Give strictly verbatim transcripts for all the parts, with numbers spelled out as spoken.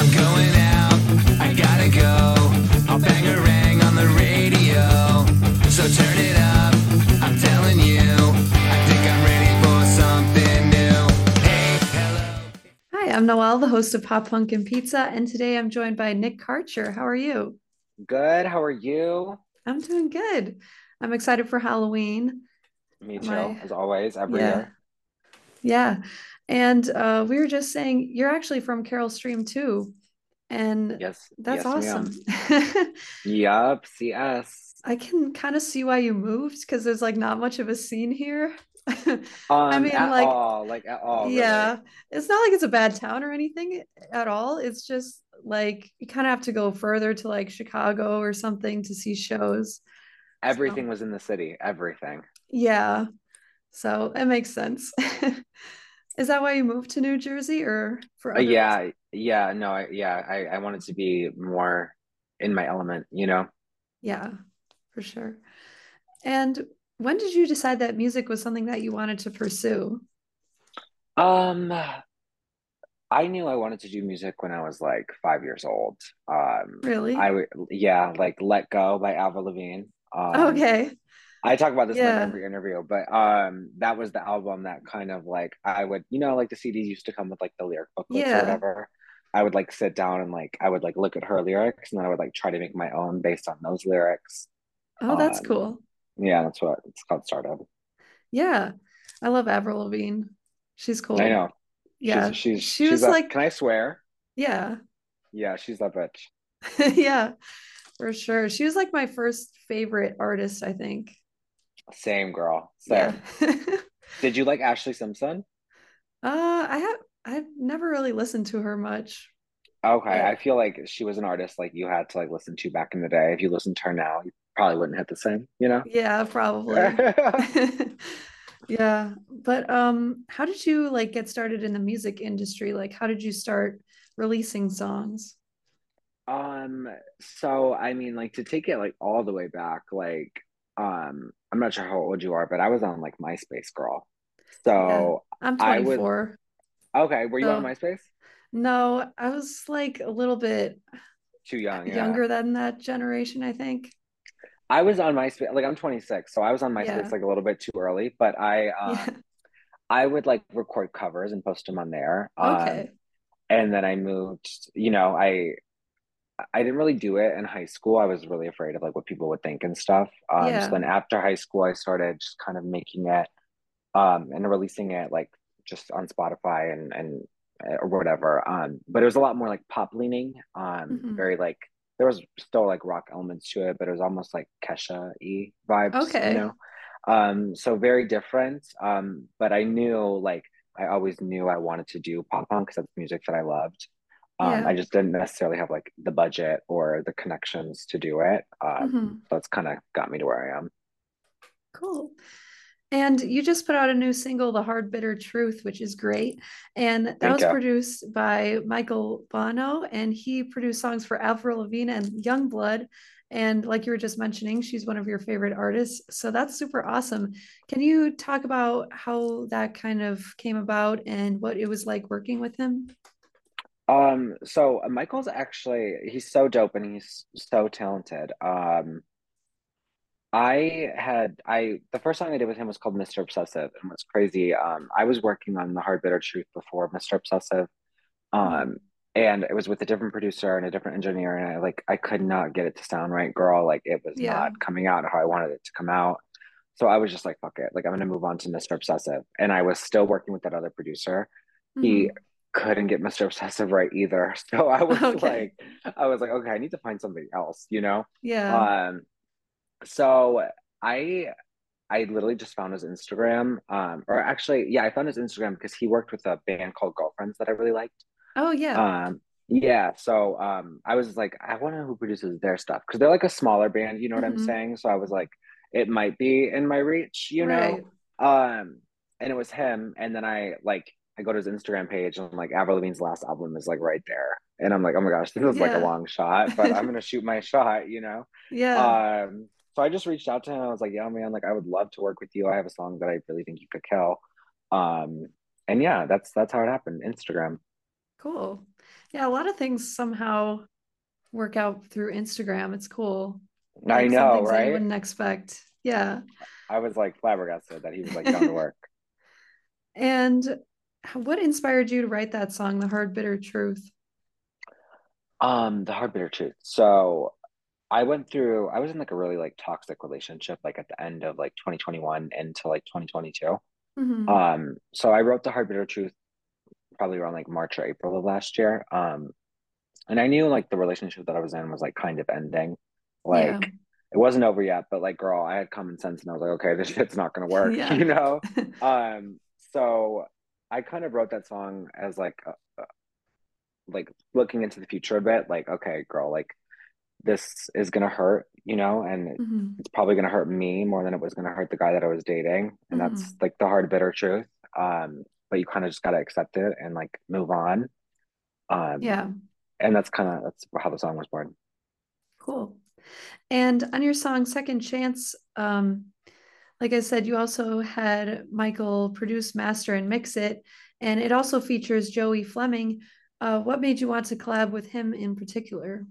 I'm going out, I gotta go. I'll bang a rang on the radio. So turn it up, I'm telling you. I think I'm ready for something new. Hey, hello. Hi, I'm Noelle, the host of Pop-Punk and Pizza, and today I'm joined by Nick Karcher. How are you? Good, how are you? I'm doing good. I'm excited for Halloween. Me too, My, as always, every yeah. year. Yeah. And uh, we were just saying, you're actually from Carroll Stream too. And yes, that's yes, awesome. Yup, C S. I can kind of see why you moved, because there's like not much of a scene here. um, I mean, at like, all, like at all. Yeah. Really. It's not like it's a bad town or anything at all. It's just like you kind of have to go further to like Chicago or something to see shows. Everything so. was in the city, everything. Yeah. So it makes sense. Is that why you moved to New Jersey, or for other uh, yeah, reasons? yeah, no, I, yeah, I, I wanted to be more in my element, you know? Yeah, for sure. And when did you decide that music was something that you wanted to pursue? Um, I knew I wanted to do music when I was like five years old. Um, really? I yeah, like Let Go by Avril Lavigne. Um, okay. I talk about this yeah. in every interview, but um, that was the album that kind of like, I would, you know, like the C Ds used to come with like the lyric booklets yeah. or whatever. I would like sit down and like, I would like look at her lyrics, and then I would like try to make my own based on those lyrics. Oh, um, that's cool. Yeah, that's what it's called, started. Yeah. I love Avril Lavigne. She's cool. I know. Yeah. She's, she's, she she's was a, like, can I swear? Yeah. Yeah, she's that bitch. Yeah, for sure. She was like my first favorite artist, I think. Same girl. Same. Yeah. Did you like Ashley Simpson? Uh, I have. I've never really listened to her much. Okay, yeah. I feel like she was an artist like you had to like listen to back in the day. If you listened to her now, you probably wouldn't hit the same. You know? Yeah, probably. Yeah, but um, how did you like get started in the music industry? Like, how did you start releasing songs? Um. So I mean, like to take it like all the way back, like. Um, I'm not sure how old you are, but I was on like MySpace, girl. So yeah, I'm twenty-four. I was... Okay, were you so, on MySpace? No, I was like a little bit too young, yeah. younger than that generation, I think. I was on MySpace, like I'm twenty-six, so I was on MySpace yeah. like a little bit too early. But I, um, yeah. I would like record covers and post them on there. Okay. Um, and then I moved. You know, I. I didn't really do it in high school. I was really afraid of like what people would think and stuff. Um, yeah. So then after high school, I started just kind of making it um, and releasing it like just on Spotify and and or whatever. Um, but it was a lot more like pop leaning. Um, mm-hmm. Very like there was still like rock elements to it, but it was almost like Kesha-y vibes. Okay. You know? Um, so very different. Um, but I knew like I always knew I wanted to do pop punk because that's music that I loved. Um, yeah. I just didn't necessarily have like the budget or the connections to do it. Um, mm-hmm. So it's kind of got me to where I am. Cool. And you just put out a new single, The Hard Bitter Truth, which is great. And that Thank was you. produced by Michael Bono, and he produced songs for Avril Lavigne and YUNGBLUD. And like you were just mentioning, she's one of your favorite artists. So that's super awesome. Can you talk about how that kind of came about and what it was like working with him? Um, so Michael's actually, he's so dope and he's so talented. Um, I had, I, the first song I did with him was called Mister Obsessive, and what's crazy, um, I was working on The Hard Bitter Truth before Mister Obsessive, um, and it was with a different producer and a different engineer, and I, like, I could not get it to sound right, girl, like, it was yeah. not coming out how I wanted it to come out, so I was just like, fuck it, like, I'm gonna move on to Mister Obsessive, and I was still working with that other producer. Mm-hmm. He couldn't get Mister Obsessive right either, so I was okay. like I was like okay, I need to find something else, you know? Yeah. Um so I I literally just found his Instagram, um or actually yeah I found his Instagram because he worked with a band called Girlfriends that I really liked. Oh yeah. Um yeah, so um I was like, I want to know who produces their stuff, because they're like a smaller band, you know what mm-hmm. I'm saying? So I was like, it might be in my reach, you right. know? Um and it was him, and then I like I go to his Instagram page, and I'm like, Avril Lavigne's last album is like right there. And I'm like, oh my gosh, this is yeah. like a long shot, but I'm going to shoot my shot, you know? Yeah. Um, so I just reached out to him. I was like, yeah, man, like I would love to work with you. I have a song that I really think you could kill. Um, and yeah, that's, that's how it happened. Instagram. Cool. Yeah, a lot of things somehow work out through Instagram. It's cool. Like, I know, right? I wouldn't expect. Yeah. I was like flabbergasted that he was like down to work. And what inspired you to write that song, The Hard Bitter Truth? Um, The Hard Bitter Truth. So I went through, I was in like a really like toxic relationship, like at the end of like twenty twenty-one into like twenty twenty-two. Mm-hmm. Um, so I wrote The Hard Bitter Truth probably around like March or April of last year. Um, and I knew like the relationship that I was in was like kind of ending. Like, yeah. It wasn't over yet, but like, girl, I had common sense and I was like, okay, this shit's not going to work, yeah. you know? um, so I kind of wrote that song as like, uh, like looking into the future a bit, like, okay, girl, like this is going to hurt, you know, and mm-hmm. it's probably going to hurt me more than it was going to hurt the guy that I was dating. And mm-hmm. that's like the hard, bitter truth. Um, but you kind of just got to accept it and like move on. Um, yeah. And that's kind of, that's how the song was born. Cool. And on your song Second Chance, um, like I said, you also had Michael produce, master, and mix it. And it also features Joey Fleming. Uh, what made you want to collab with him in particular?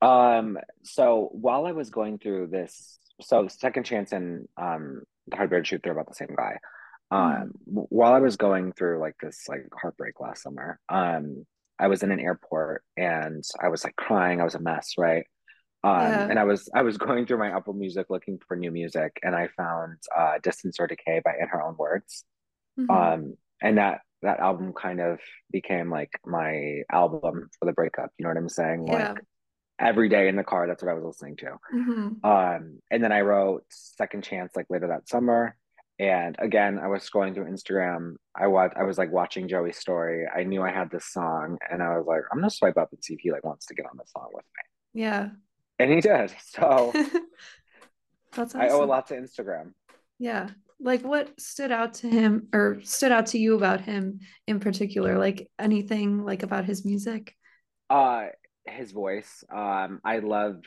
Um, so while I was going through this, so Second Chance and um, The Hard Bitter Truth, they're about the same guy. Um, mm-hmm. While I was going through like this like heartbreak last summer, um, I was in an airport and I was like crying. I was a mess, right? Um, yeah. And I was I was going through my Apple Music looking for new music, and I found uh, "Distance or Decay" by In Her Own Words, mm-hmm. um, and that that album kind of became like my album for the breakup. You know what I'm saying? Yeah. Like every day in the car, that's what I was listening to. Mm-hmm. Um, and then I wrote "Second Chance" like later that summer, and again I was scrolling through Instagram. I was I was like watching Joey's story. I knew I had this song, and I was like, I'm gonna swipe up and see if he like wants to get on this song with me. Yeah. And he did, so That's awesome. I owe a lot to Instagram. Yeah, like what stood out to him or stood out to you about him in particular? Like anything like about his music? Uh, his voice. Um, I love.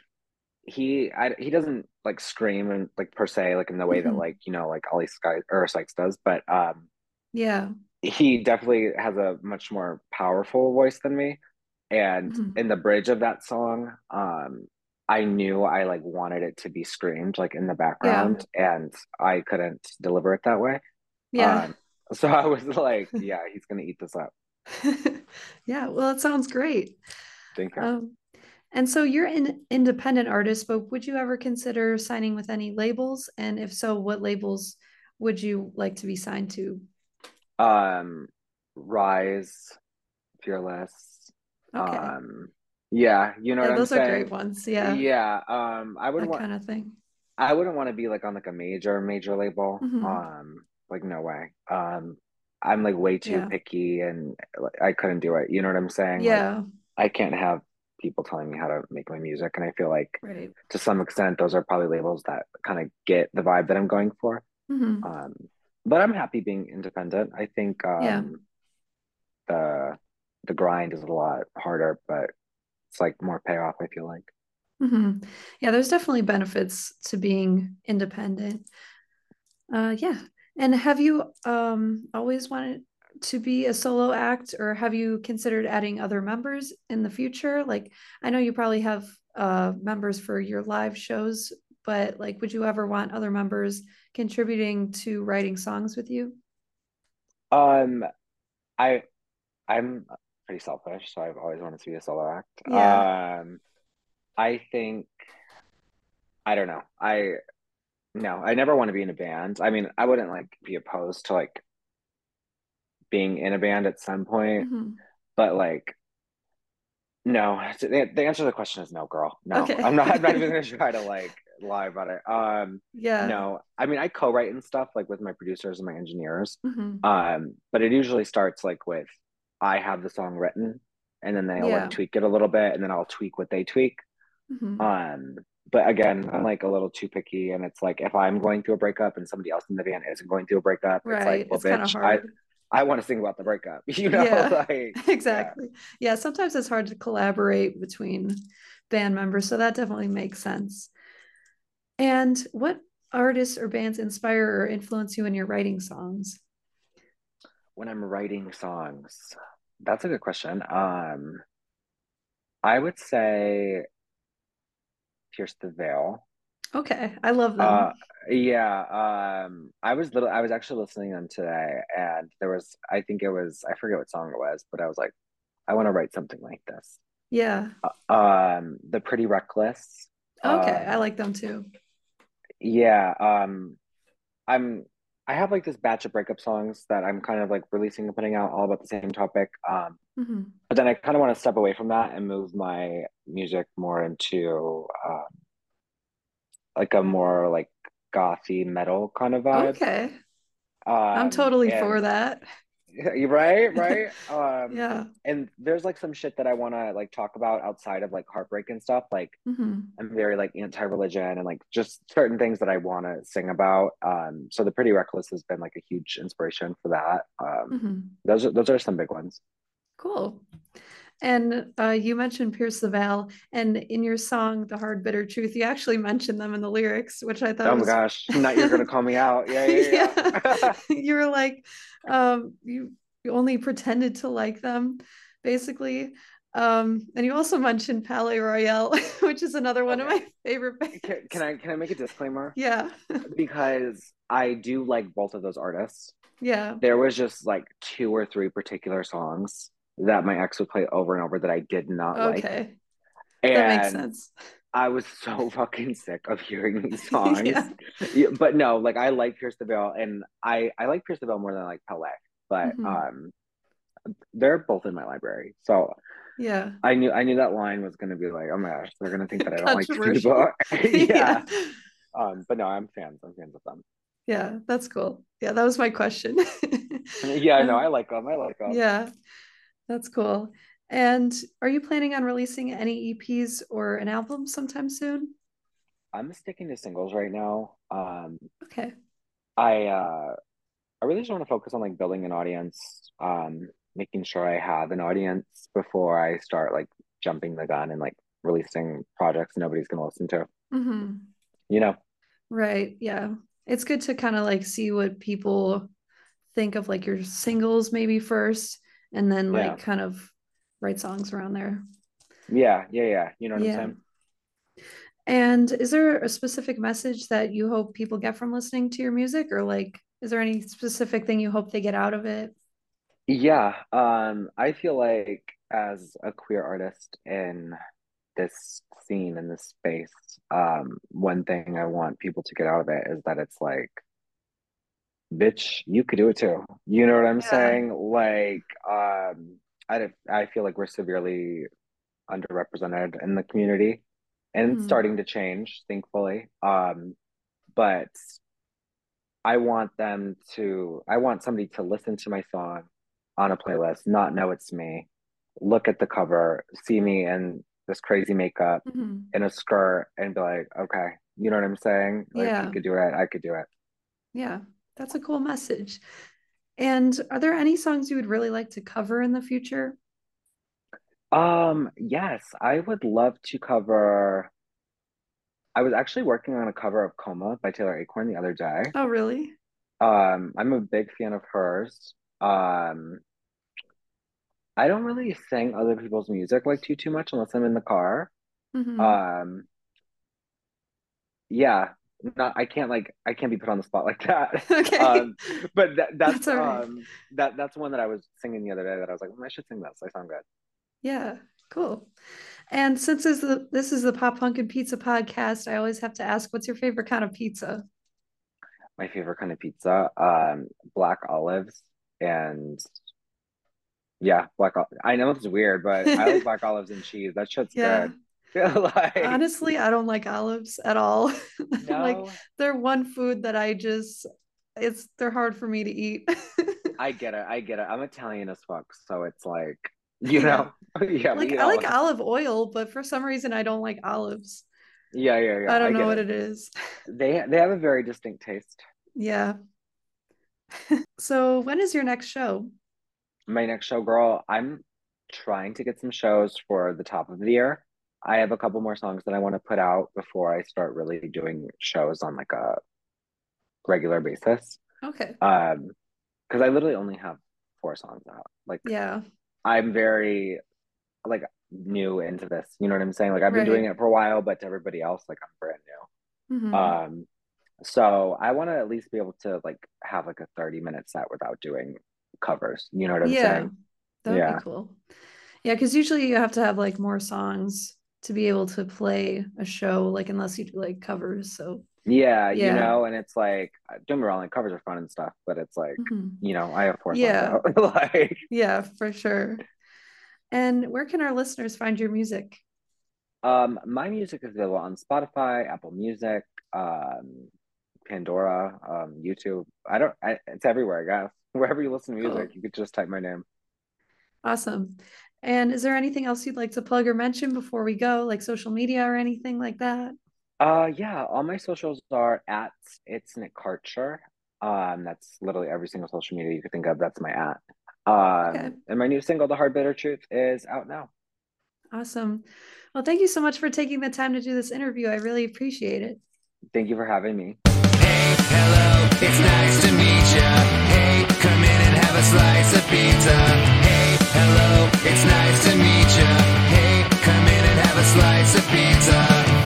He I, he doesn't like scream and like per se like in the way mm-hmm. that like you know like Ollie Sky or Sykes does, but um, yeah, he definitely has a much more powerful voice than me. And mm-hmm. in the bridge of that song, um. I knew I like wanted it to be screamed like in the background yeah. and I couldn't deliver it that way. Yeah. Um, so I was like, yeah, he's going to eat this up. Yeah. Well, it sounds great. Thank you. Um, and so you're an independent artist, but would you ever consider signing with any labels? And if so, what labels would you like to be signed to? Um, Rise, Fearless. Okay. Um, yeah, you know yeah, what those I'm are saying? Great ones. Yeah, yeah. Um, I would that want kind of thing. I wouldn't want to be like on like a major, major label. Mm-hmm. Um, like no way. Um, I'm like way too yeah. picky, and like, I couldn't do it. You know what I'm saying? Yeah. Like, I can't have people telling me how to make my music, and I feel like right. to some extent those are probably labels that kind of get the vibe that I'm going for. Mm-hmm. Um, but I'm happy being independent. I think um, yeah. the the grind is a lot harder, but it's like more payoff, I feel like. Mm-hmm. Yeah, there's definitely benefits to being independent. Uh, yeah. And have you um, always wanted to be a solo act, or have you considered adding other members in the future? Like, I know you probably have uh, members for your live shows, but like, would you ever want other members contributing to writing songs with you? Um, I, I'm... pretty selfish, so I've always wanted to be a solo act. Yeah. Um, I think I don't know. I no, I never want to be in a band. I mean, I wouldn't like be opposed to like being in a band at some point, mm-hmm. but like no. The, the answer to the question is no, girl. No, okay. I'm not. I'm not even gonna try to like lie about it. Um, yeah. No, I mean, I co-write and stuff like with my producers and my engineers. Mm-hmm. Um, but it usually starts like with. I have the song written, and then they'll yeah. like tweak it a little bit, and then I'll tweak what they tweak. Mm-hmm. Um, but again, I'm like a little too picky, and it's like if I'm going through a breakup and somebody else in the band isn't going through a breakup, right. it's like, well, it's bitch, I I want to sing about the breakup, you know? Yeah. Like exactly. Yeah. yeah, sometimes it's hard to collaborate between band members, so that definitely makes sense. And what artists or bands inspire or influence you in your writing songs? When I'm writing songs, That's a good question. Um, I would say Pierce the Veil. Okay, I love them. Uh, yeah, um, I was little. I was actually listening to them today, and there was, I think it was, I forget what song it was, but I was like, I want to write something like this. Yeah. Uh, um, The Pretty Reckless. Okay, um, I like them too. Yeah, um, I'm. I have like this batch of breakup songs that I'm kind of like releasing and putting out all about the same topic. Um, mm-hmm. But then I kind of want to step away from that and move my music more into uh, like a more like gothy metal kind of vibe. Okay. Um, I'm totally and, for that. Right, right. Um, yeah. And there's like some shit that I want to like talk about outside of like heartbreak and stuff. Like mm-hmm. I'm very like anti-religion and like just certain things that I want to sing about. Um, so The Pretty Reckless has been like a huge inspiration for that. Um, mm-hmm. Those are, those are some big ones. Cool. And uh, you mentioned Pierce the Veil, and in your song "The Hard Bitter Truth," you actually mentioned them in the lyrics, which I thought. Oh my was... gosh! Now you're gonna call me out. Yeah, yeah, yeah. yeah. You were like, um, you you only pretended to like them, basically. Um, and you also mentioned Palais Royale, which is another one okay. of my favorite bands. Can, can I can I make a disclaimer? Yeah. Because I do like both of those artists. Yeah. There was just like two or three particular songs that my ex would play over and over that I did not okay. like. Okay, that makes sense. I was so fucking sick of hearing these songs. yeah. Yeah, but no, like I like Pierce the Veil, and I, I like Pierce the Veil more than I like Palais, but mm-hmm. um, they're both in my library. So yeah, I knew I knew that line was going to be like, oh my gosh, they're going to think that I don't like these people. yeah. yeah. Um, but no, I'm fans. I'm fans of them. Yeah, that's cool. Yeah, that was my question. yeah, no, I like them. I like them. Yeah. That's cool. And are you planning on releasing any E Ps or an album sometime soon? I'm sticking to singles right now. Um, okay. I uh, I really just want to focus on like building an audience, um, making sure I have an audience before I start like jumping the gun and like releasing projects nobody's going to listen to. Mm-hmm. You know? Right. Yeah. It's good to kind of like see what people think of like your singles maybe first, and then like yeah. kind of write songs around there. Yeah, yeah, yeah. You know what yeah. I'm saying? And is there a specific message that you hope people get from listening to your music, or like is there any specific thing you hope they get out of it? Yeah, um, I feel like as a queer artist in this scene, in this space, um, one thing I want people to get out of it is that it's like, bitch, you could do it too. You know what I'm yeah. saying? Like, um, I, I feel like we're severely underrepresented in the community, and mm-hmm. it's starting to change, thankfully. Um, but I want them to, I want somebody to listen to my song on a playlist, not know it's me, look at the cover, see me in this crazy makeup, mm-hmm. in a skirt, and be like, okay, you know what I'm saying? Like, yeah. you could do it, I could do it. Yeah. That's a cool message. And are there any songs you would really like to cover in the future? Um, yes, I would love to cover. I was actually working on a cover of Coma by Taylor Acorn the other day. Oh, really? Um, I'm a big fan of hers. Um, I don't really sing other people's music like too, too much unless I'm in the car. Mm-hmm. Um, yeah. Not, I can't like I can't be put on the spot like that. Okay. Um, but that, that's, that's right. um that that's one that I was singing the other day that I was like, well, I should sing that. So I sound good. Yeah, cool. And since this is the this is the Pop Punk and Pizza podcast, I always have to ask, what's your favorite kind of pizza? My favorite kind of pizza, um, black olives and yeah, black. Ol- I know it's weird, but I like black olives and cheese. That shit's yeah. good. Like, honestly, I don't like olives at all. No. Like they're one food that I just it's they're hard for me to eat. I get it. I get it. I'm Italian as fuck, so it's like, you know. Yeah. Like I olives. Like olive oil, but for some reason I don't like olives. Yeah, yeah, yeah. I don't I know what it. it is. They they have a very distinct taste. Yeah. So, when is your next show? My next show, girl, I'm trying to get some shows for the top of the year. I have a couple more songs that I want to put out before I start really doing shows on like a regular basis. Okay. Um, because I literally only have four songs out. Like, yeah. I'm very like new into this, you know what I'm saying? Like I've been right. doing it for a while, but to everybody else, like I'm brand new. Mm-hmm. Um, so I want to at least be able to like have like a thirty minute set without doing covers, you know what I'm yeah. saying? That'd yeah. be cool. Yeah, because usually you have to have like more songs to be able to play a show, like unless you do like covers. So yeah, yeah. you know, and it's like, don't be wrong, like covers are fun and stuff, but it's like, mm-hmm. you know, I have four yeah. songs out. Like yeah, for sure. And where can our listeners find your music? Um, my music is available on Spotify, Apple Music, um, Pandora, um, YouTube. I don't. I, it's everywhere, I guess. Wherever you listen to music, cool. you could just type my name. Awesome. And is there anything else you'd like to plug or mention before we go, like social media or anything like that? Uh, yeah, all my socials are at It's Nick Karcher. Um, that's literally every single social media you could think of. That's my at. Um, okay. And my new single, The Hard Bitter Truth, is out now. Awesome. Well, thank you so much for taking the time to do this interview. I really appreciate it. Thank you for having me. Hey, hello. It's nice to meet you.